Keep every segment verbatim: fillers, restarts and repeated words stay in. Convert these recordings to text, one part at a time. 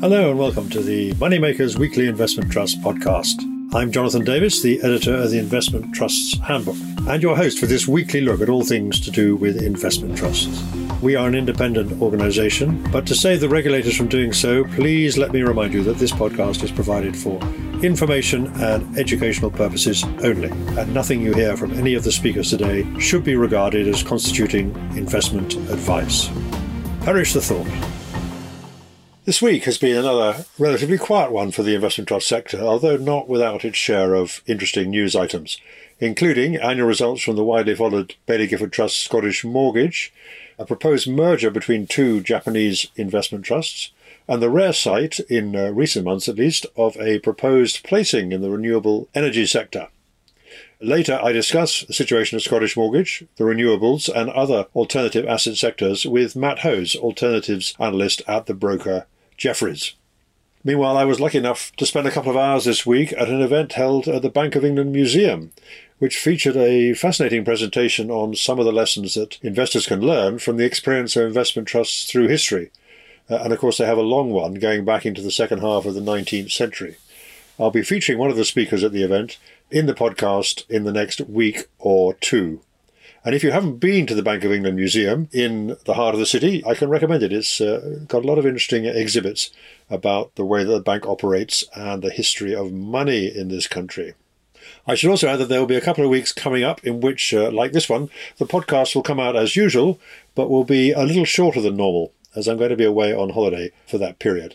Hello and welcome to the Moneymakers Weekly Investment Trust podcast. I'm Jonathan Davis, the editor of the Investment Trusts Handbook, and your host for this weekly look at all things to do with investment trusts. We are an independent organisation, but to save the regulators from doing so, please let me remind you that this podcast is provided for information and educational purposes only, and nothing you hear from any of the speakers today should be regarded as constituting investment advice. Perish the thought. This week has been another relatively quiet one for the investment trust sector, although not without its share of interesting news items, including annual results from the widely followed Baillie Gifford Trust Scottish Mortgage, a proposed merger between two Japanese investment trusts, and the rare sight, in uh, recent months at least, of a proposed placing in the renewable energy sector. Later, I discuss the situation of Scottish Mortgage, the renewables, and other alternative asset sectors with Matt Hose, alternatives analyst at the broker Jefferies. Meanwhile, I was lucky enough to spend a couple of hours this week at an event held at the Bank of England Museum, which featured a fascinating presentation on some of the lessons that investors can learn from the experience of investment trusts through history. Uh, and of course, they have a long one going back into the second half of the nineteenth century. I'll be featuring one of the speakers at the event in the podcast in the next week or two. And if you haven't been to the Bank of England Museum in the heart of the city, I can recommend it. It's uh, got a lot of interesting exhibits about the way that the bank operates and the history of money in this country. I should also add that there will be a couple of weeks coming up in which, uh, like this one, the podcast will come out as usual, but will be a little shorter than normal, as I'm going to be away on holiday for that period.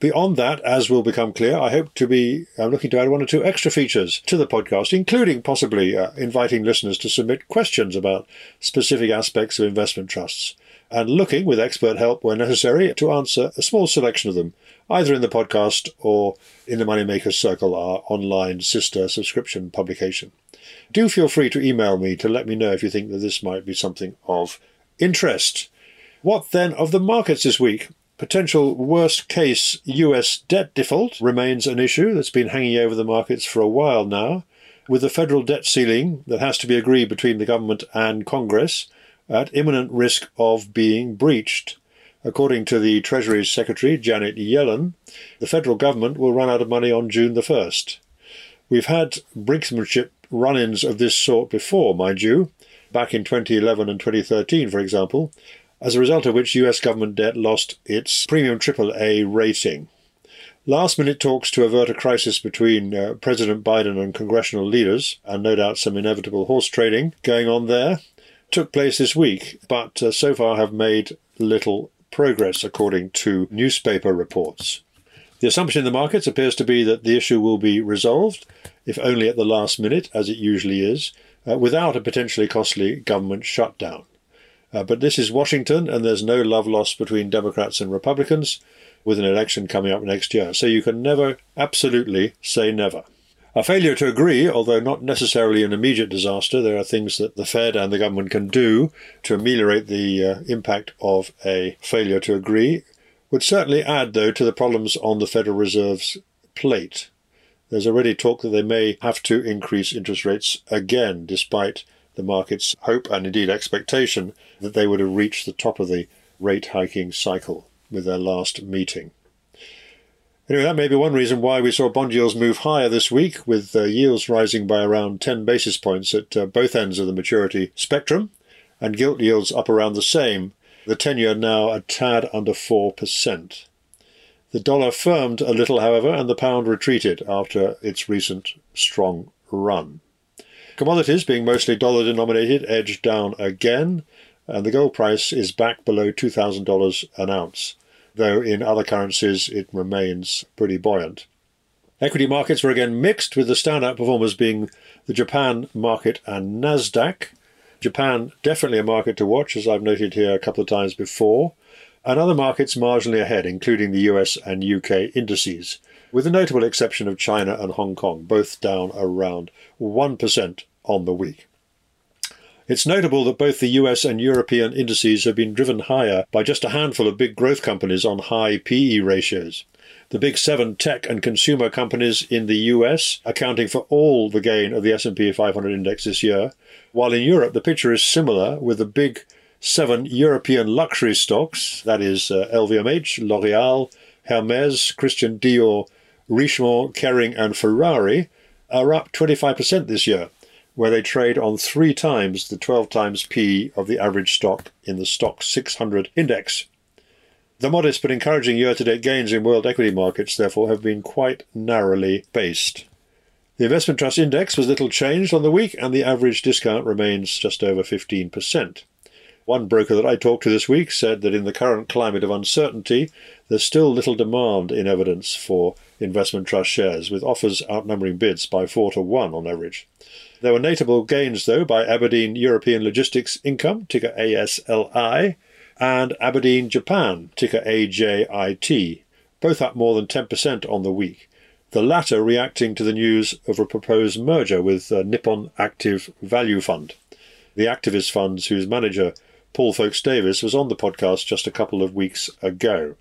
Beyond that, as will become clear, I hope to be I'm looking to add one or two extra features to the podcast, including possibly uh, inviting listeners to submit questions about specific aspects of investment trusts, and looking, with expert help where necessary, to answer a small selection of them, either in the podcast or in the Money Makers Circle, our online sister subscription publication. Do feel free to email me to let me know if you think that this might be something of interest. What then of the markets this week? Potential worst-case U S debt default remains an issue that's been hanging over the markets for a while now, with the federal debt ceiling that has to be agreed between the government and Congress at imminent risk of being breached. According to the Treasury Secretary, Janet Yellen, the federal government will run out of money on June the first. We've had brinksmanship run-ins of this sort before, mind you, back in twenty eleven and twenty thirteen, for example, as a result of which U S government debt lost its premium triple A rating. Last-minute talks to avert a crisis between uh, President Biden and congressional leaders, and no doubt some inevitable horse trading going on there, took place this week, but uh, so far have made little progress, according to newspaper reports. The assumption in the markets appears to be that the issue will be resolved, if only at the last minute, as it usually is, uh, without a potentially costly government shutdown. Uh, but this is Washington, and there's no love lost between Democrats and Republicans, with an election coming up next year. So you can never absolutely say never. A failure to agree, although not necessarily an immediate disaster, there are things that the Fed and the government can do to ameliorate the uh, impact of a failure to agree, would certainly add, though, to the problems on the Federal Reserve's plate. There's already talk that they may have to increase interest rates again, despite the market's hope and indeed expectation that they would have reached the top of the rate hiking cycle with their last meeting. Anyway, that may be one reason why we saw bond yields move higher this week, with uh, yields rising by around ten basis points at uh, both ends of the maturity spectrum, and gilt yields up around the same, the ten-year now a tad under four percent. The dollar firmed a little, however, and the pound retreated after its recent strong run. Commodities, being mostly dollar-denominated, edged down again, and the gold price is back below two thousand dollars an ounce, though in other currencies it remains pretty buoyant. Equity markets were again mixed, with the standout performers being the Japan market and NASDAQ. Japan, definitely a market to watch, as I've noted here a couple of times before, and other markets marginally ahead, including the U S and U K indices, with the notable exception of China and Hong Kong, both down around one percent on the week. It's notable that both the U S and European indices have been driven higher by just a handful of big growth companies on high P E ratios, the big seven tech and consumer companies in the U S accounting for all the gain of the S and P five hundred index this year, while in Europe the picture is similar, with the big seven European luxury stocks, that is uh, L V M H, L'Oreal, Hermes, Christian Dior, Richemont, Kering and Ferrari are up twenty-five percent this year, where they trade on three times the twelve times P E of the average stock in the Stock six hundred index. The modest but encouraging year-to-date gains in world equity markets, therefore, have been quite narrowly based. The investment trust index was little changed on the week, and the average discount remains just over fifteen percent. One broker that I talked to this week said that in the current climate of uncertainty, there's still little demand in evidence for investment trust shares, with offers outnumbering bids by four to one on average. There were notable gains, though, by abrdn European Logistics Income, ticker A S L I, and abrdn Japan, ticker A J I T, both up more than ten percent on the week, the latter reacting to the news of a proposed merger with uh, Nippon Active Value Fund, the activist funds whose manager, Paul Folkes-Davis, was on the podcast just a couple of weeks ago.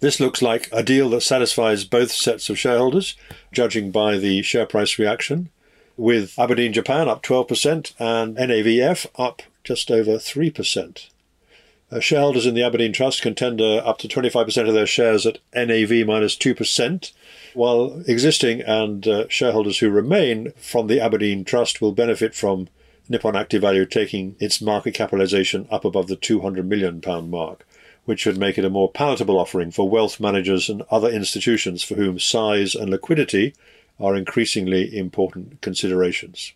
This looks like a deal that satisfies both sets of shareholders, judging by the share price reaction, with abrdn Japan up twelve percent and N A V F up just over three percent. Uh, shareholders in the abrdn Trust can tender up to twenty-five percent of their shares at N A V minus two percent, while existing and uh, shareholders who remain from the abrdn Trust will benefit from Nippon Active Value taking its market capitalisation up above the two hundred million pounds mark, which would make it a more palatable offering for wealth managers and other institutions for whom size and liquidity are increasingly important considerations.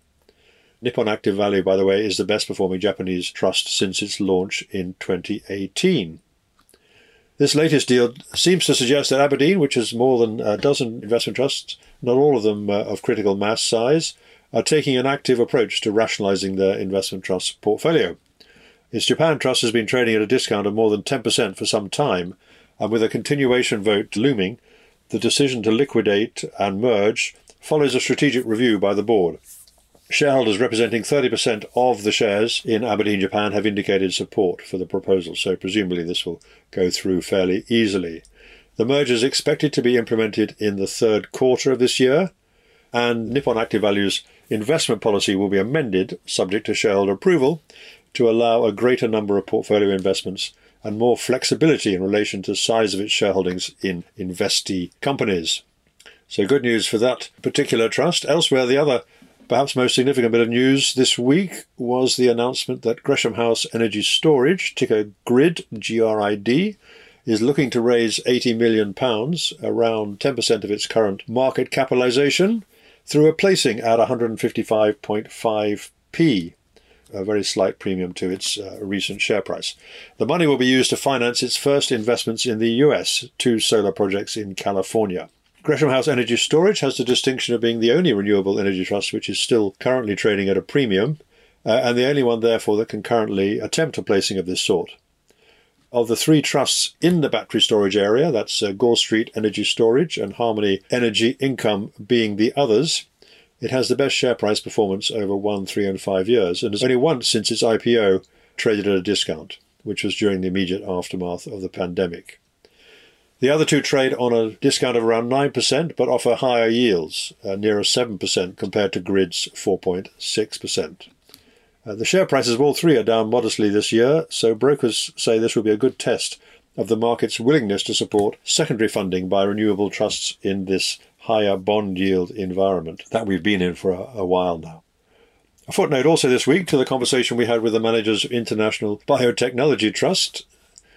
Nippon Active Value, by the way, is the best-performing Japanese trust since its launch in twenty eighteen. This latest deal seems to suggest that abrdn, which has more than a dozen investment trusts, not all of them of critical mass size, are taking an active approach to rationalising their investment trust portfolio. Its Japan Trust has been trading at a discount of more than ten percent for some time, and with a continuation vote looming, the decision to liquidate and merge follows a strategic review by the board. Shareholders representing thirty percent of the shares in abrdn Japan have indicated support for the proposal, so presumably this will go through fairly easily. The merger is expected to be implemented in the third quarter of this year, and Nippon Active Value's investment policy will be amended, subject to shareholder approval, to allow a greater number of portfolio investments and more flexibility in relation to the size of its shareholdings in investee companies. So good news for that particular trust. Elsewhere, the other perhaps most significant bit of news this week was the announcement that Gresham House Energy Storage, ticker GRID, G R I D, is looking to raise eighty million pounds, around ten percent of its current market capitalisation, through a placing at one fifty-five point five p, a very slight premium to its uh, recent share price. The money will be used to finance its first investments in the U S, two solar projects in California. Gresham House Energy Storage has the distinction of being the only renewable energy trust which is still currently trading at a premium, uh, and the only one, therefore, that can currently attempt a placing of this sort. Of the three trusts in the battery storage area, that's uh, Gore Street Energy Storage and Harmony Energy Income being the others, it has the best share price performance over one, three and five years, and has only once since its I P O traded at a discount, which was during the immediate aftermath of the pandemic. The other two trade on a discount of around nine percent, but offer higher yields, uh, nearer seven percent compared to GRID's four point six percent. Uh, the share prices of all three are down modestly this year, so brokers say this will be a good test of the market's willingness to support secondary funding by renewable trusts in this higher bond yield environment that we've been in for a, a while now. A footnote also this week to the conversation we had with the managers of International Biotechnology Trust.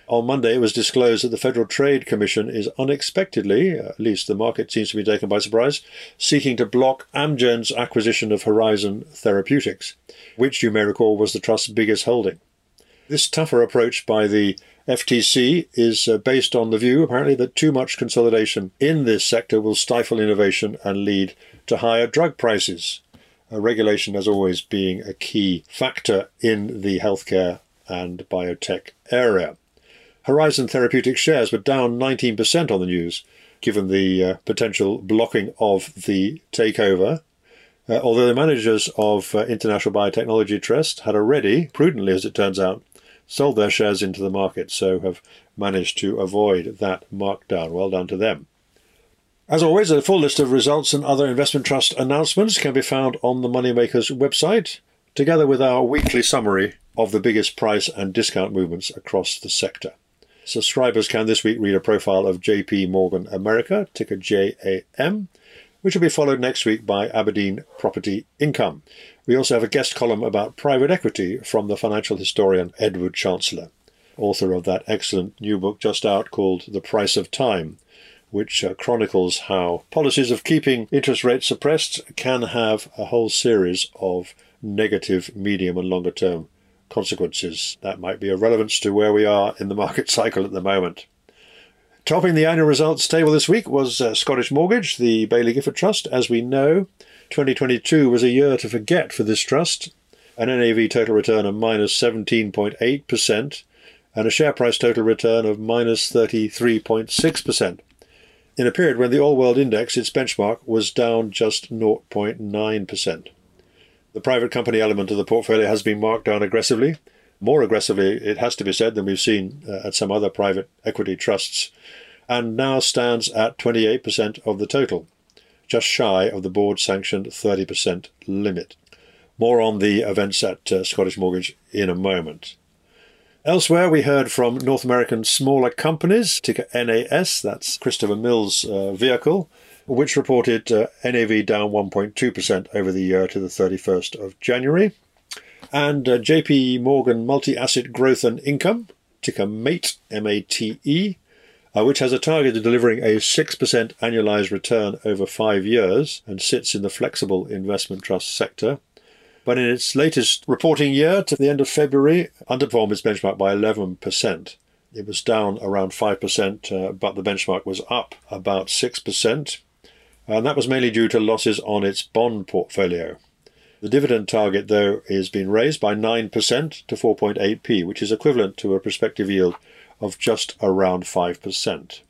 On Monday, it was disclosed that the Federal Trade Commission is unexpectedly, at least the market seems to be taken by surprise, seeking to block Amgen's acquisition of Horizon Therapeutics, which you may recall was the trust's biggest holding. This tougher approach by the F T C is based on the view, apparently, that too much consolidation in this sector will stifle innovation and lead to higher drug prices, regulation as always being a key factor in the healthcare and biotech area. Horizon Therapeutics shares were down nineteen percent on the news, given the uh, potential blocking of the takeover, uh, although the managers of uh, International Biotechnology Trust had already, prudently as it turns out, sold their shares into the market, so have managed to avoid that markdown. Well done to them. As always, a full list of results and other investment trust announcements can be found on the Moneymakers website, together with our weekly summary of the biggest price and discount movements across the sector. Subscribers can this week read a profile of J P Morgan America, ticker J A M, which will be followed next week by abrdn Property Income. We also have a guest column about private equity from the financial historian Edward Chancellor, author of that excellent new book just out called The Price of Time, which chronicles how policies of keeping interest rates suppressed can have a whole series of negative medium and longer term consequences that might be of relevance to where we are in the market cycle at the moment. Topping the annual results table this week was uh, Scottish Mortgage, the Baillie Gifford Trust. As we know, twenty twenty-two was a year to forget for this trust, an N A V total return of minus seventeen point eight percent and a share price total return of minus thirty-three point six percent. in a period when the All-World Index, its benchmark, was down just zero point nine percent. The private company element of the portfolio has been marked down aggressively, more aggressively, it has to be said, than we've seen uh, at some other private equity trusts, and now stands at twenty-eight percent of the total, just shy of the board-sanctioned thirty percent limit. More on the events at uh, Scottish Mortgage in a moment. Elsewhere, we heard from North American smaller companies, ticker N A S, that's Christopher Mill's uh, vehicle, which reported uh, N A V down one point two percent over the year to the thirty-first of January. And uh, J P Morgan Multi-Asset Growth and Income, ticker MATE, M A T E, uh, which has a target of delivering a six percent annualized return over five years and sits in the flexible investment trust sector, but in its latest reporting year to the end of February, underperformed its benchmark by eleven percent. It was down around five percent, uh, but the benchmark was up about six percent, and that was mainly due to losses on its bond portfolio. The dividend target, though, has been raised by nine percent to four point eight p, which is equivalent to a prospective yield of just around five percent.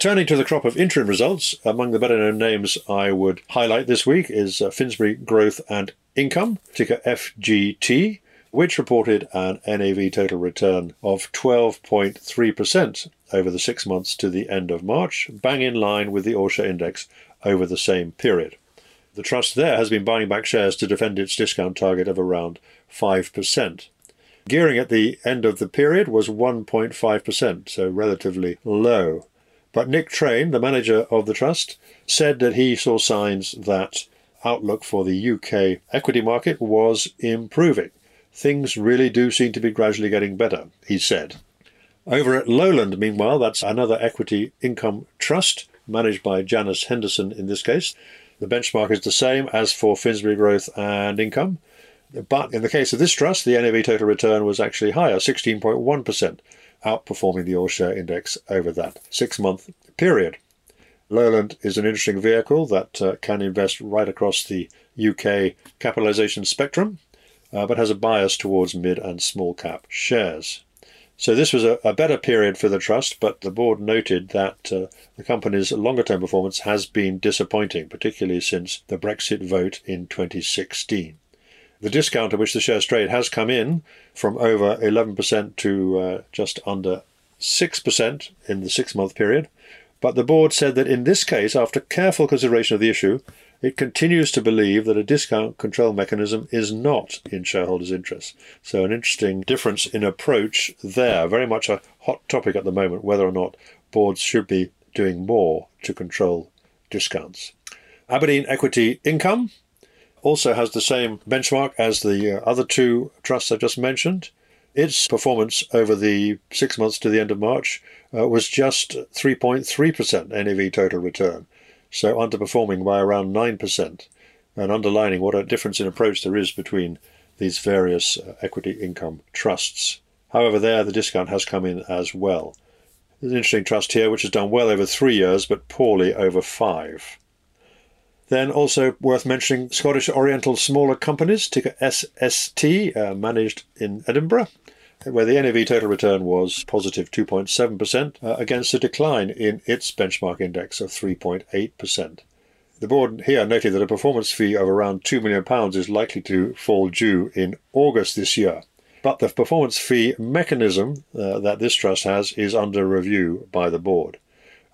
Turning to the crop of interim results, among the better-known names I would highlight this week is uh, Finsbury Growth and Income, ticker F G T, which reported an N A V total return of twelve point three percent over the six months to the end of March, bang in line with the All-Share Index over the same period. The trust there has been buying back shares to defend its discount target of around five percent. Gearing at the end of the period was one point five percent, so relatively low. But Nick Train, the manager of the trust, said that he saw signs that outlook for the U K equity market was improving. Things really do seem to be gradually getting better, he said. Over at Lowland, meanwhile, that's another equity income trust, managed by Janice Henderson in this case. The benchmark is the same as for Finsbury Growth and Income. But in the case of this trust, the N A V total return was actually higher, sixteen point one percent, outperforming the All-Share Index over that six-month period. Lowland is an interesting vehicle that uh, can invest right across the U K capitalisation spectrum, uh, but has a bias towards mid and small cap shares. So this was a, a better period for the trust, but the board noted that uh, the company's longer-term performance has been disappointing, particularly since the Brexit vote in twenty sixteen. The discount at which the shares trade has come in from over eleven percent to uh, just under six percent in the six-month period, but the board said that in this case, after careful consideration of the issue, it continues to believe that a discount control mechanism is not in shareholders' interest. So an interesting difference in approach there. Very much a hot topic at the moment, whether or not boards should be doing more to control discounts. abrdn Equity Income also has the same benchmark as the other two trusts I just mentioned. Its performance over the six months to the end of March uh, was just three point three percent N A V total return, so underperforming by around nine percent, and underlining what a difference in approach there is between these various uh, equity income trusts. However, there the discount has come in as well. There's an interesting trust here which has done well over three years, but poorly over five. Then also worth mentioning Scottish Oriental Smaller Companies, ticker S S T, uh, managed in Edinburgh, where the N A V total return was positive two point seven percent uh, against a decline in its benchmark index of three point eight percent. The board here noted that a performance fee of around two million pounds is likely to fall due in August this year, but the performance fee mechanism uh, that this trust has is under review by the board.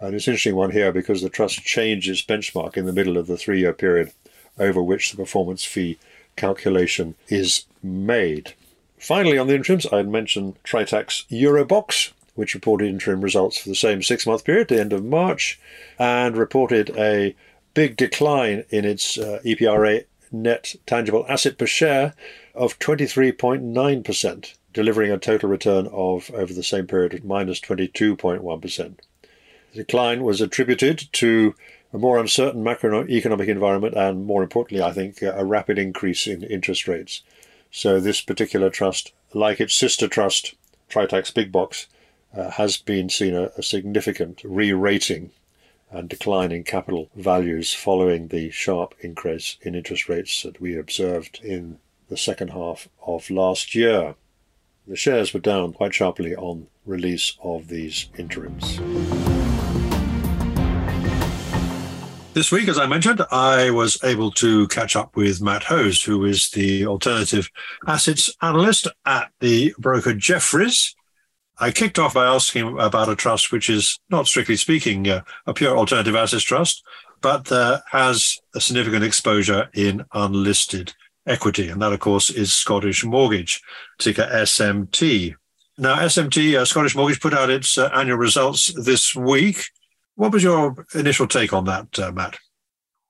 And it's an interesting one here because the trust changed its benchmark in the middle of the three-year period over which the performance fee calculation is made. Finally, on the interims, I'd mention Tritax Eurobox, which reported interim results for the same six-month period, the end of March, and reported a big decline in its uh, E P R A, net tangible asset per share, of twenty-three point nine percent, delivering a total return of, over the same period, of minus twenty-two point one percent. The decline was attributed to a more uncertain macroeconomic environment and, more importantly, I think, a rapid increase in interest rates. So this particular trust, like its sister trust, Tritax Big Box, uh, has been seen a, a significant re-rating and decline in capital values following the sharp increase in interest rates that we observed in the second half of last year. The shares were down quite sharply on release of these interims. This week, as I mentioned, I was able to catch up with Matt Hose, who is the alternative assets analyst at the broker Jefferies. I kicked off by asking him about a trust which is, not strictly speaking, uh, a pure alternative assets trust, but uh, has a significant exposure in unlisted equity. And that, of course, is Scottish Mortgage, ticker S M T. Now, S M T, uh, Scottish Mortgage, put out its uh, annual results this week. What was your initial take on that, uh, Matt?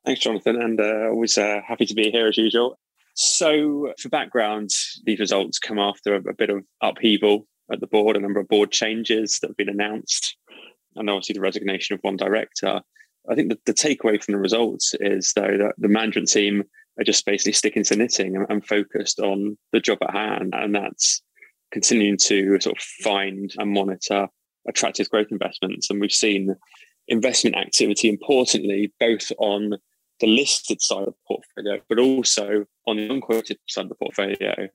Thanks, Jonathan, and uh, always uh, happy to be here as usual. So, for background, these results come after a, a bit of upheaval at the board, a number of board changes that have been announced, and obviously the resignation of one director. I think the, the takeaway from the results is, though, that the management team are just basically sticking to knitting and, and focused on the job at hand, and that's continuing to sort of find and monitor attractive growth investments. And we've seen investment activity, importantly, both on the listed side of the portfolio, but also on the unquoted side of the portfolio.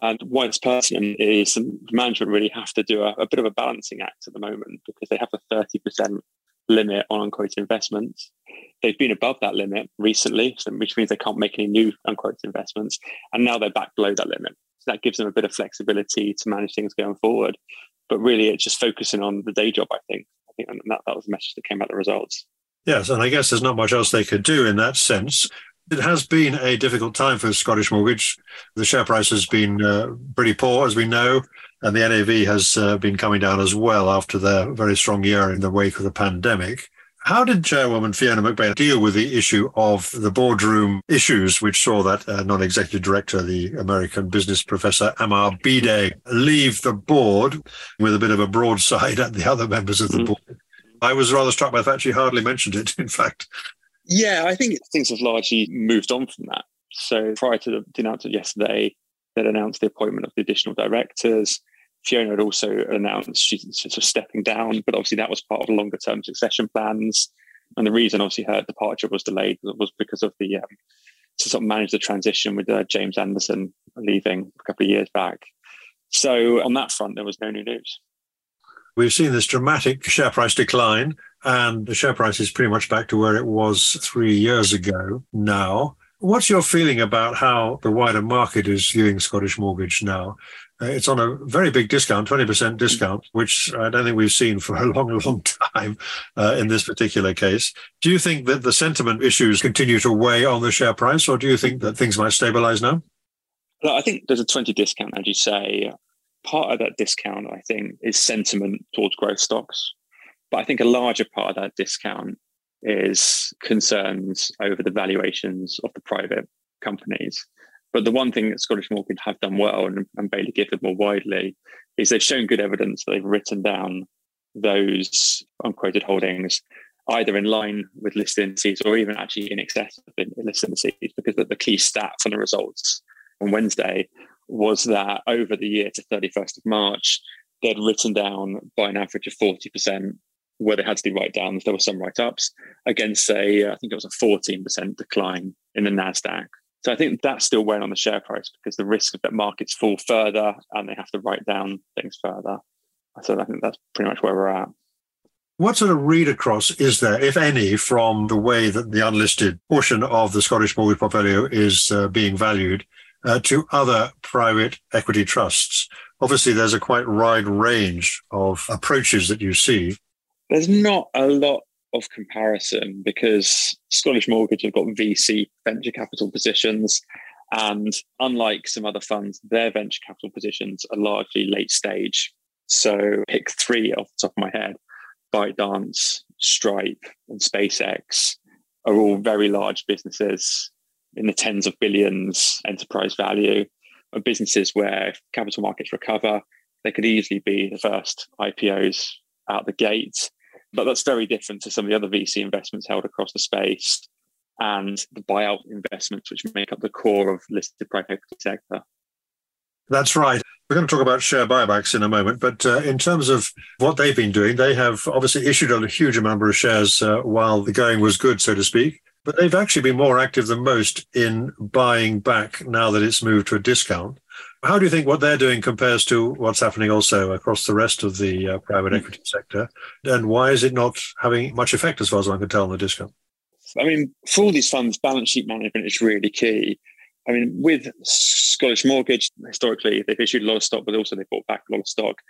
And why it's pertinent is management really have to do a, a bit of a balancing act at the moment, because they have a thirty percent limit on unquoted investments. They've been above that limit recently, which means they can't make any new unquoted investments. And now they're back below that limit. So that gives them a bit of flexibility to manage things going forward. But really, it's just focusing on the day job, I think. And that, that was the message that came out of the results. Yes, and I guess there's not much else they could do in that sense. It has been a difficult time for Scottish Mortgage. The share price has been uh, pretty poor, as we know, and the N A V has uh, been coming down as well after their very strong year in the wake of the pandemic. How did Chairwoman Fiona McBain deal with the issue of the boardroom issues, which saw that uh, non-executive director, the American business professor Amar Bide, leave the board with a bit of a broadside at the other members of the mm-hmm. board? I was rather struck by the fact she hardly mentioned it, in fact. Yeah, I think things have largely moved on from that. So prior to the announcement yesterday, they'd announced the appointment of the additional directors. Fiona had also announced she's sort of stepping down, but obviously that was part of longer-term succession plans. And the reason, obviously, her departure was delayed was because of the um, to sort of manage the transition with uh, James Anderson leaving a couple of years back. So on that front, there was no new news. We've seen this dramatic share price decline, and the share price is pretty much back to where it was three years ago now. What's your feeling about how the wider market is viewing Scottish Mortgage now? Uh, it's on a very big discount, twenty percent discount, which I don't think we've seen for a long, long time uh, in this particular case. Do you think that the sentiment issues continue to weigh on the share price, or do you think that things might stabilise now? Well, I think there's a twenty discount, as you say. Part of that discount, I think, is sentiment towards growth stocks. But I think a larger part of that discount is concerns over the valuations of the private companies. But the one thing that Scottish Mortgage have done well, and, and Baillie Gifford more widely, is they've shown good evidence that they've written down those unquoted holdings either in line with listed indices or even actually in excess of listed indices, because the, the key stat from the results on Wednesday was that over the year to thirty-first of March, they'd written down by an average of forty percent where they had to do write-downs. There were some write-ups against, say, I think it was a fourteen percent decline in the NASDAQ. So I think that's still weighing on the share price, because the risk of that markets fall further and they have to write down things further. So I think that's pretty much where we're at. What sort of read across is there, if any, from the way that the unlisted portion of the Scottish Mortgage portfolio is uh, being valued uh, to other private equity trusts? Obviously, there's a quite wide range of approaches that you see. There's not a lot of comparison, because Scottish Mortgage have got V C venture capital positions, and unlike some other funds, their venture capital positions are largely late stage So pick three off the top of my head. ByteDance, Stripe and SpaceX are all very large businesses in the tens of billions enterprise value, and businesses where if capital markets recover, they could easily be the first I P Os out the gate. But that's very different to some of the other V C investments held across the space and the buyout investments, which make up the core of listed private equity sector. That's right. We're going to talk about share buybacks in a moment, but uh, in terms of what they've been doing, they have obviously issued a huge number of shares uh, while the going was good, so to speak, but they've actually been more active than most in buying back now that it's moved to a discount. How do you think what they're doing compares to what's happening also across the rest of the uh, private mm-hmm. equity sector? And why is it not having much effect as far as one can tell on the discount? I mean, for all these funds, balance sheet management is really key. I mean, with Scottish Mortgage, historically, they've issued a lot of stock, but also they bought back a lot of stock.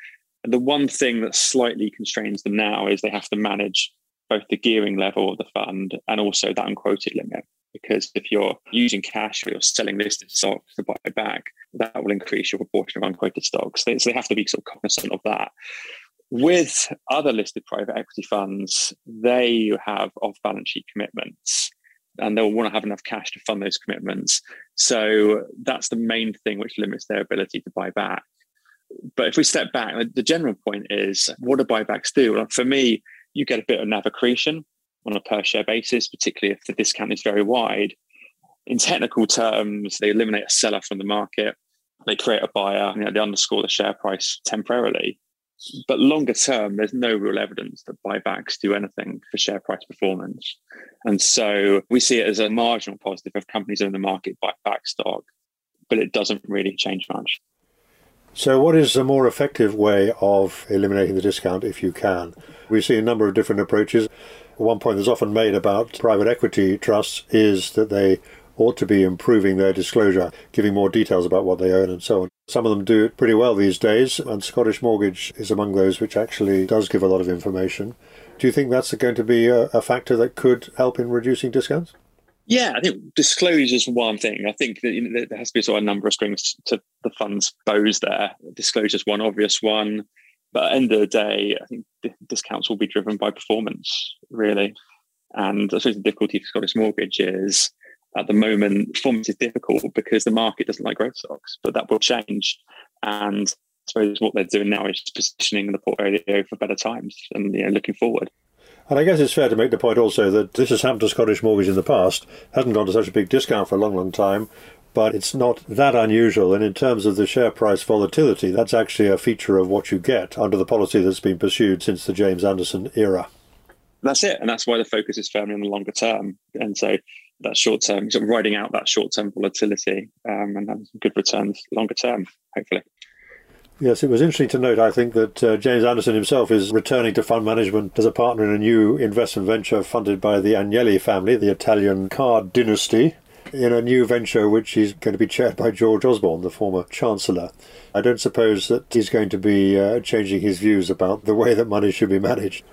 And the one thing that slightly constrains them now is they have to manage both the gearing level of the fund and also that unquoted limit. Because if you're using cash or you're selling listed stocks to buy back, that will increase your proportion of unquoted stocks. So they have to be sort of cognizant of that. With other listed private equity funds, they have off-balance sheet commitments, and they'll want to have enough cash to fund those commitments. So that's the main thing which limits their ability to buy back. But if we step back, the general point is, what do buybacks do? Well, for me, you get a bit of N A V accretion on a per-share basis, particularly if the discount is very wide. In technical terms, they eliminate a seller from the market. They create a buyer. You know, they underscore the share price temporarily. But longer term, there's no real evidence that buybacks do anything for share price performance. And so we see it as a marginal positive if companies are in the market buy back stock, but it doesn't really change much. So what is a more effective way of eliminating the discount if you can? We see a number of different approaches. One point that's often made about private equity trusts is that they ought to be improving their disclosure, giving more details about what they own and so on. Some of them do it pretty well these days, and Scottish Mortgage is among those which actually does give a lot of information. Do you think that's going to be a, a factor that could help in reducing discounts? Yeah, I think disclosure is one thing. I think that, you know, there has to be sort of a number of strings to the fund's bows there. Disclosure is one obvious one. But at the end of the day, I think discounts will be driven by performance, really. And I suppose the difficulty for Scottish Mortgage is, at the moment, performance is difficult because the market doesn't like growth stocks, but that will change. And I suppose what they're doing now is positioning the portfolio for better times and, you know, looking forward. And I guess it's fair to make the point also that this has happened to Scottish Mortgage in the past, hasn't gone to such a big discount for a long, long time, but it's not that unusual. And in terms of the share price volatility, that's actually a feature of what you get under the policy that's been pursued since the James Anderson era. That's it. And that's why the focus is firmly on the longer term. And so that short term, sort of riding out that short term volatility um, and having some good returns longer term, hopefully. Yes, it was interesting to note, I think, that uh, James Anderson himself is returning to fund management as a partner in a new investment venture funded by the Agnelli family, the Italian car dynasty, in a new venture which he's going to be chaired by George Osborne, the former Chancellor. I don't suppose that he's going to be uh, changing his views about the way that money should be managed.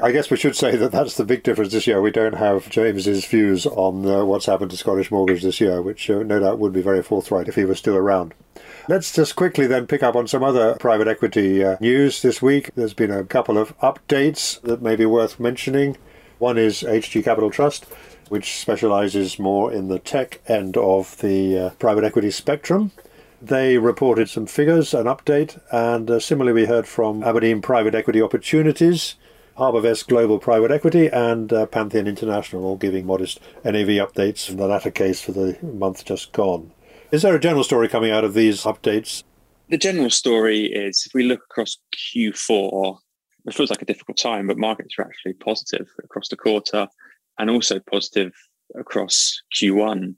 I guess we should say that that's the big difference this year. We don't have James's views on uh, what's happened to Scottish Mortgage this year, which uh, no doubt would be very forthright if he was still around. Let's just quickly then pick up on some other private equity uh, news this week. There's been a couple of updates that may be worth mentioning. One is H G Capital Trust, which specialises more in the tech end of the uh, private equity spectrum. They reported some figures, an update, and uh, similarly we heard from abrdn Private Equity Opportunities, Harbourvest Global Private Equity and uh, Pantheon International, all giving modest N A V updates in the latter case for the month just gone. Is there a general story coming out of these updates? The general story is, if we look across Q four, it feels like a difficult time, but markets are actually positive across the quarter and also positive across Q one.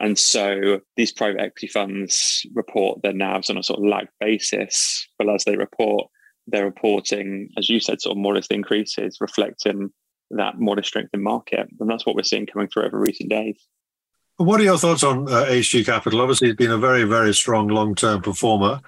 And so these private equity funds report their N A Vs on a sort of lag basis, but as they report, they're reporting, as you said, sort of modest increases reflecting that modest strength in market. And that's what we're seeing coming through over recent days. What are your thoughts on uh, H G Capital? Obviously, it's been a very, very strong long-term performer.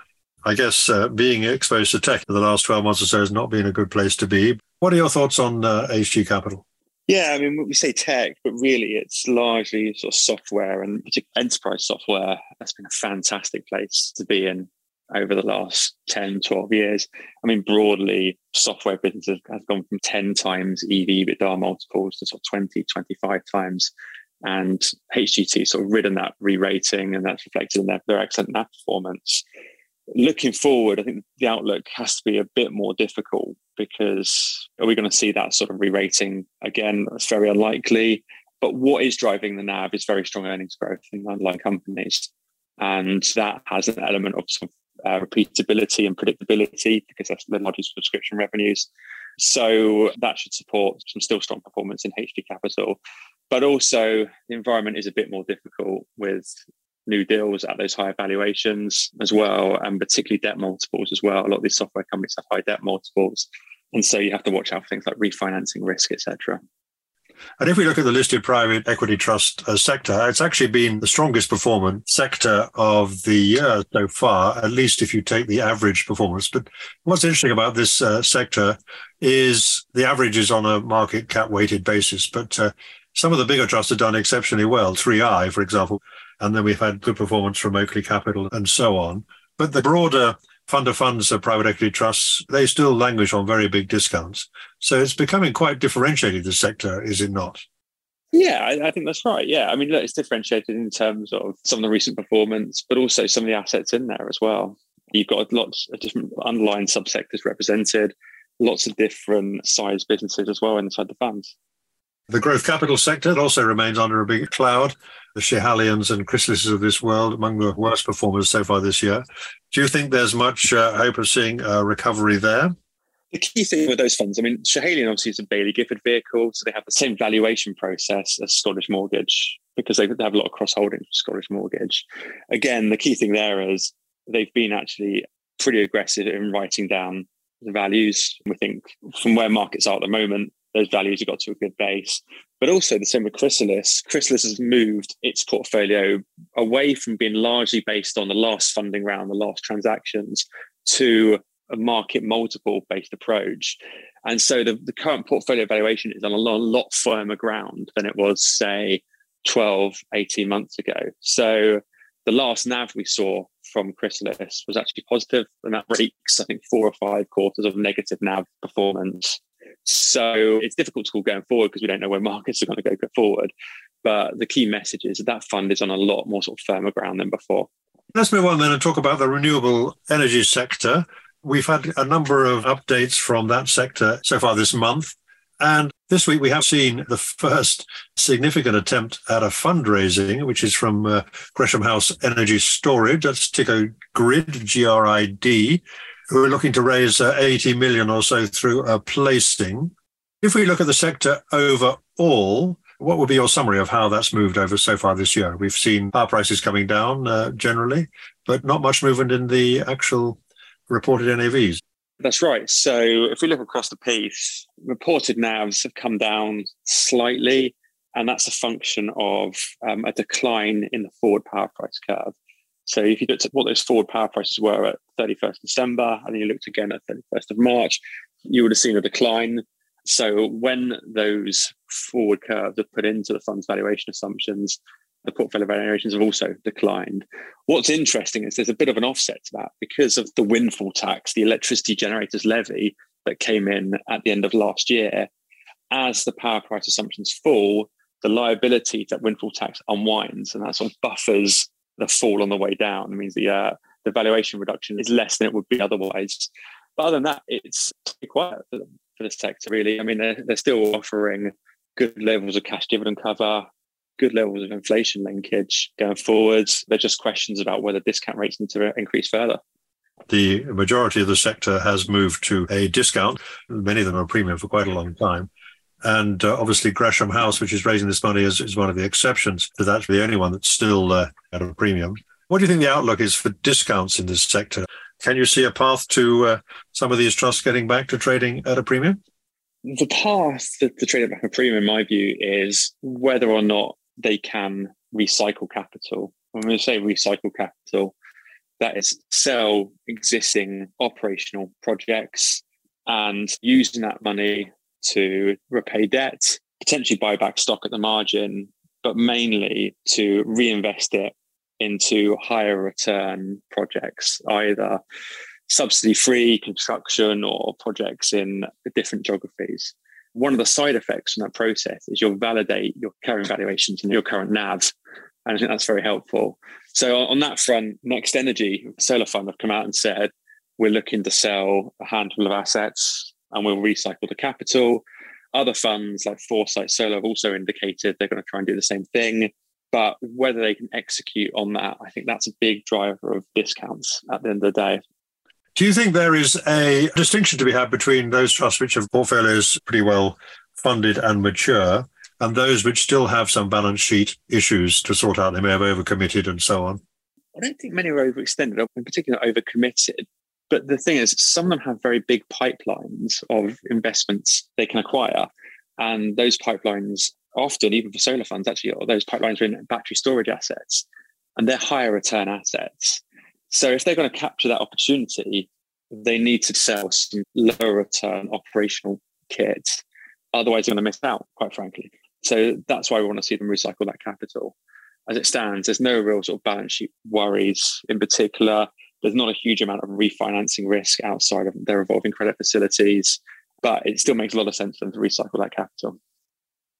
I guess uh, being exposed to tech in the last twelve months or so has not been a good place to be. What are your thoughts on uh, H G Capital? Yeah, I mean, we say tech, but really it's largely sort of software and particularly enterprise software. That's been a fantastic place to be in over the last ten, twelve years. I mean, broadly, software businesses have gone from ten times E V/EBITDA multiples to sort of twenty, twenty-five times. And H G T sort of ridden that re-rating, and that's reflected in their, their excellent N A V performance. Looking forward, I think the outlook has to be a bit more difficult, because are we going to see that sort of re-rating again? That's very unlikely. But what is driving the N A V is very strong earnings growth in underlying companies. And that has an element of some uh, repeatability and predictability, because that's the largest subscription revenues. So that should support some still strong performance in H G Capital. But also the environment is a bit more difficult with new deals at those higher valuations as well, and particularly debt multiples as well. A lot of these software companies have high debt multiples. And so you have to watch out for things like refinancing risk, et cetera. And if we look at the listed private equity trust uh, sector, it's actually been the strongest performing sector of the year so far, at least if you take the average performance. But what's interesting about this uh, sector is the average is on a market cap weighted basis. But uh, some of the bigger trusts have done exceptionally well, three I, for example. And then we've had good performance from Oakley Capital and so on. But the broader fund of funds of private equity trusts, they still languish on very big discounts. So it's becoming quite differentiated, the sector, is it not? Yeah, I, I think that's right. Yeah, I mean, look, it's differentiated in terms of some of the recent performance, but also some of the assets in there as well. You've got lots of different underlying subsectors represented, lots of different size businesses as well inside the funds. The growth capital sector also remains under a big cloud. The Schehalians and Chrysalises of this world among the worst performers so far this year. Do you think there's much uh, hope of seeing a recovery there? The key thing with those funds, I mean, Schehalian obviously is a Baillie Gifford vehicle, so they have the same valuation process as Scottish Mortgage because they have a lot of cross-holdings with Scottish Mortgage. Again, the key thing there is they've been actually pretty aggressive in writing down the values. We think from where markets are at the moment, those values have got to a good base. But also the same with Chrysalis. Chrysalis has moved its portfolio away from being largely based on the last funding round, the last transactions, to a market multiple-based approach. And so the, the current portfolio valuation is on a lot, lot firmer ground than it was, say, twelve, eighteen months ago. So the last N A V we saw from Chrysalis was actually positive, and that breaks, I think, four or five quarters of negative N A V performance. So it's difficult to call going forward because we don't know where markets are going to go forward. But the key message is that that fund is on a lot more sort of firmer ground than before. Let's move on then and talk about the renewable energy sector. We've had a number of updates from that sector so far this month. And this week we have seen the first significant attempt at a fundraising, which is from uh, Gresham House Energy Storage. That's ticker GRID, G R I D. Who are looking to raise eighty million or so through a placing. If we look at the sector overall, what would be your summary of how that's moved over so far this year? We've seen power prices coming down uh, generally, but not much movement in the actual reported N A Vs. That's right. So if we look across the piece, reported N A Vs have come down slightly, and that's a function of um, a decline in the forward power price curve. So if you looked at what those forward power prices were at thirty-first of December, and then you looked again at thirty-first of March, you would have seen a decline. So when those forward curves are put into the fund's valuation assumptions, the portfolio valuations have also declined. What's interesting is there's a bit of an offset to that because of the windfall tax, the electricity generators levy that came in at the end of last year. As the power price assumptions fall, the liability to that windfall tax unwinds, and that sort of buffers the fall on the way down. It means the uh, the valuation reduction is less than it would be otherwise. But other than that, it's pretty quiet for the sector, really. I mean, they're, they're still offering good levels of cash dividend cover, good levels of inflation linkage going forwards. They're just questions about whether discount rates need to increase further. The majority of the sector has moved to a discount. Many of them are premium for quite a long time. And uh, obviously, Gresham House, which is raising this money, is, is one of the exceptions to that, the only one that's still uh, at a premium. What do you think the outlook is for discounts in this sector? Can you see a path to uh, some of these trusts getting back to trading at a premium? The path to, to trading back at a premium, in my view, is whether or not they can recycle capital. When we say recycle capital, that is sell existing operational projects and using that money to repay debt, potentially buy back stock at the margin, but mainly to reinvest it into higher return projects, either subsidy-free construction or projects in different geographies. One of the side effects from that process is you'll validate your current valuations and your current N A V. And I think that's very helpful. So on that front, Next Energy Solar Fund have come out and said, we're looking to sell a handful of assets and we'll recycle the capital. Other funds like Foresight Solar have also indicated they're going to try and do the same thing. But whether they can execute on that, I think that's a big driver of discounts at the end of the day. Do you think there is a distinction to be had between those trusts which have portfolios pretty well funded and mature and those which still have some balance sheet issues to sort out? They may have overcommitted and so on. I don't think many are overextended, or in particular overcommitted. But the thing is, some of them have very big pipelines of investments they can acquire. And those pipelines, often, even for solar funds, actually, those pipelines are in battery storage assets. And they're higher return assets. So if they're going to capture that opportunity, they need to sell some lower return operational kits. Otherwise, they're going to miss out, quite frankly. So that's why we want to see them recycle that capital. As it stands, there's no real sort of balance sheet worries in particular. There's not a huge amount of refinancing risk outside of their revolving credit facilities, but it still makes a lot of sense for them to recycle that capital.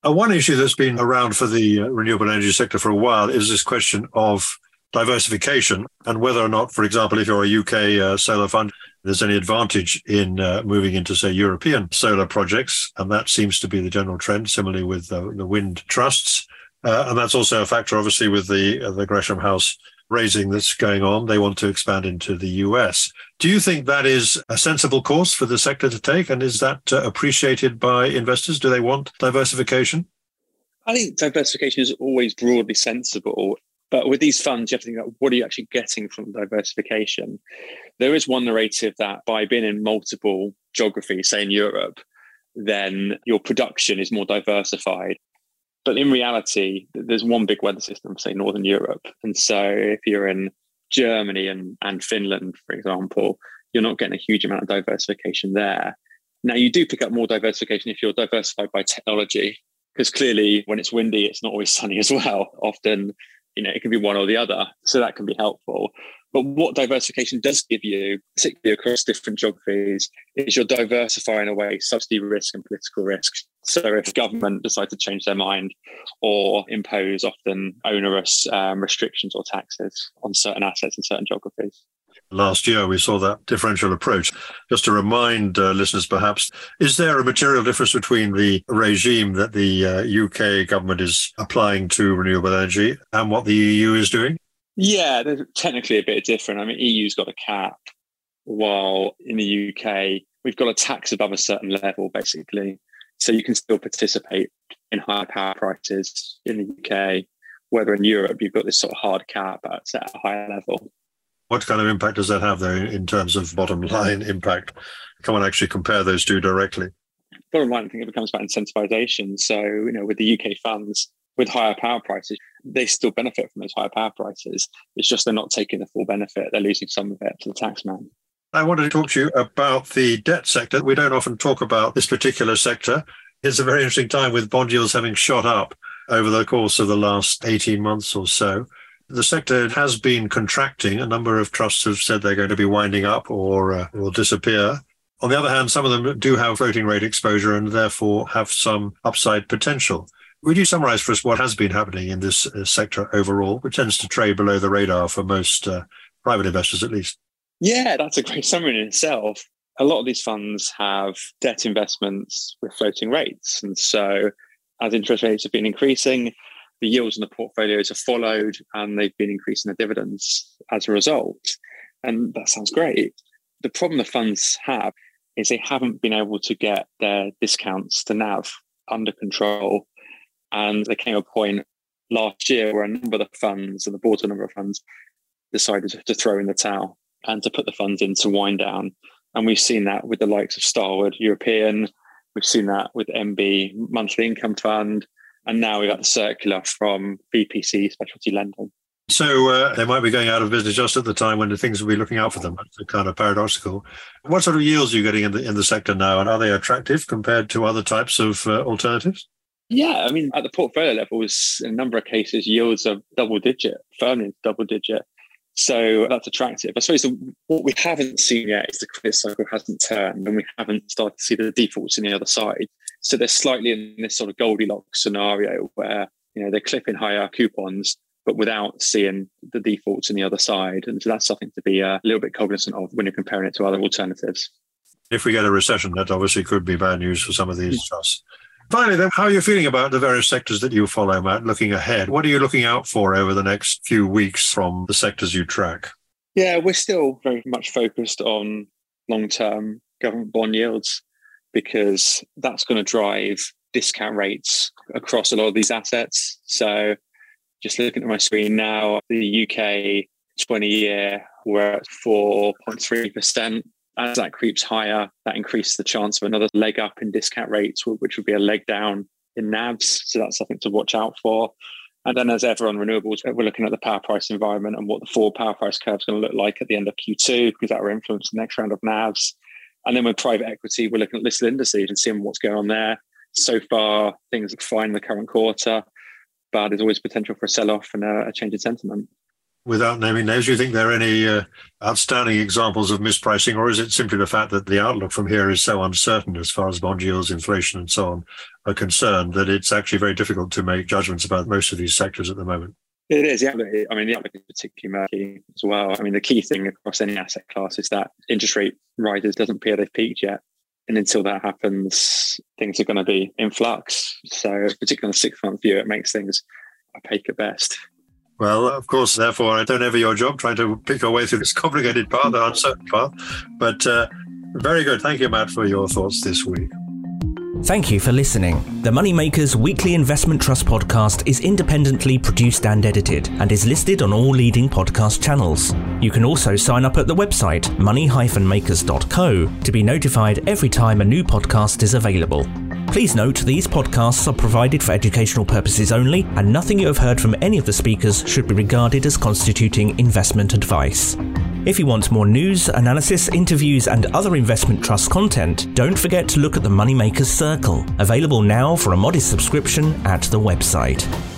Uh, one issue that's been around for the renewable energy sector for a while is this question of diversification and whether or not, for example, if you're a U K uh, solar fund, there's any advantage in uh, moving into, say, European solar projects. And that seems to be the general trend, similarly with uh, the wind trusts. Uh, and that's also a factor, obviously, with the, uh, the Gresham House raising that's going on. They want to expand into the U S. Do you think that is a sensible course for the sector to take? And is that uh, appreciated by investors? Do they want diversification? I think diversification is always broadly sensible. But with these funds, you have to think about what are you actually getting from diversification? There is one narrative that by being in multiple geographies, say in Europe, then your production is more diversified. But in reality, there's one big weather system, say Northern Europe. And so if you're in Germany and, and Finland, for example, you're not getting a huge amount of diversification there. Now, you do pick up more diversification if you're diversified by technology, because clearly when it's windy, it's not always sunny as well. Often, you know, it can be one or the other. So that can be helpful. But what diversification does give you, particularly across different geographies, is you're diversifying away subsidy risk and political risk. So if government decide to change their mind or impose often onerous um, restrictions or taxes on certain assets in certain geographies. Last year, we saw that differential approach. Just to remind uh, listeners, perhaps, is there a material difference between the regime that the uh, U K government is applying to renewable energy and what the E U is doing? Yeah, they're technically a bit different. I mean, E U's got a cap, while in the U K, we've got a tax above a certain level, basically. So you can still participate in higher power prices in the U K, whether in Europe, you've got this sort of hard cap at a higher level. What kind of impact does that have, though, in terms of bottom line impact? Can one actually compare those two directly? Bottom line, I think it becomes about incentivization. So, you know, with the U K funds, with higher power prices, they still benefit from those higher power prices. It's just they're not taking the full benefit. They're losing some of it to the taxman. I wanted to talk to you about the debt sector. We don't often talk about this particular sector. It's a very interesting time with bond yields having shot up over the course of the last eighteen months or so. The sector has been contracting. A number of trusts have said they're going to be winding up or uh, will disappear. On the other hand, some of them do have floating rate exposure and therefore have some upside potential. Would you summarise for us what has been happening in this uh, sector overall, which tends to trade below the radar for most uh, private investors, at least? Yeah, that's a great summary in itself. A lot of these funds have debt investments with floating rates. And so as interest rates have been increasing, the yields in the portfolios have followed and they've been increasing their dividends as a result. And that sounds great. The problem the funds have is they haven't been able to get their discounts to N A V under control. And there came a point last year where a number of the funds and the board of a number of funds decided to throw in the towel and to put the funds into wind down. And we've seen that with the likes of Starwood European. We've seen that with M B Monthly Income Fund. And now we've got the circular from B P C Specialty Lending. So uh, they might be going out of business just at the time when the things will be looking out for them. That's kind of paradoxical. What sort of yields are you getting in the in the sector now? And are they attractive compared to other types of uh, alternatives? Yeah, I mean, at the portfolio level, in a number of cases, yields are double digit, firmly double digit. So that's attractive. I suppose the, what we haven't seen yet is the credit cycle hasn't turned and we haven't started to see the defaults on the other side. So they're slightly in this sort of Goldilocks scenario where, you know, they're clipping higher coupons, but without seeing the defaults on the other side. And so that's something to be a little bit cognizant of when you're comparing it to other alternatives. If we get a recession, that obviously could be bad news for some of these trusts. Finally, then, how are you feeling about the various sectors that you follow, Matt, looking ahead? What are you looking out for over the next few weeks from the sectors you track? Yeah, we're still very much focused on long-term government bond yields because that's going to drive discount rates across a lot of these assets. So just looking at my screen now, the U K twenty-year, we're at four point three percent. As that creeps higher, that increases the chance of another leg up in discount rates, which would be a leg down in N A Vs. So that's something to watch out for. And then as ever on renewables, we're looking at the power price environment and what the forward power price curve is going to look like at the end of Q two, because that will influence the next round of N A Vs. And then with private equity, we're looking at listed indices and seeing what's going on there. So far, things look fine in the current quarter, but there's always potential for a sell-off and a change in sentiment. Without naming names, do you think there are any uh, outstanding examples of mispricing, or is it simply the fact that the outlook from here is so uncertain as far as bond yields, inflation and so on are concerned that it's actually very difficult to make judgments about most of these sectors at the moment? It is, yeah. I mean, the outlook is particularly murky as well. I mean, the key thing across any asset class is that interest rate rises doesn't appear they've peaked yet. And until that happens, things are going to be in flux. So particularly on the six-month view, it makes things opaque at best. Well, of course, therefore, I don't have your job trying to pick your way through this complicated path, the uncertain path. But uh, very good. Thank you, Matt, for your thoughts this week. Thank you for listening. The Moneymakers Weekly Investment Trust podcast is independently produced and edited and is listed on all leading podcast channels. You can also sign up at the website money dash makers dot co to be notified every time a new podcast is available. Please note these podcasts are provided for educational purposes only, and nothing you have heard from any of the speakers should be regarded as constituting investment advice. If you want more news, analysis, interviews and other investment trust content, don't forget to look at the Money Makers Circle, available now for a modest subscription at the website.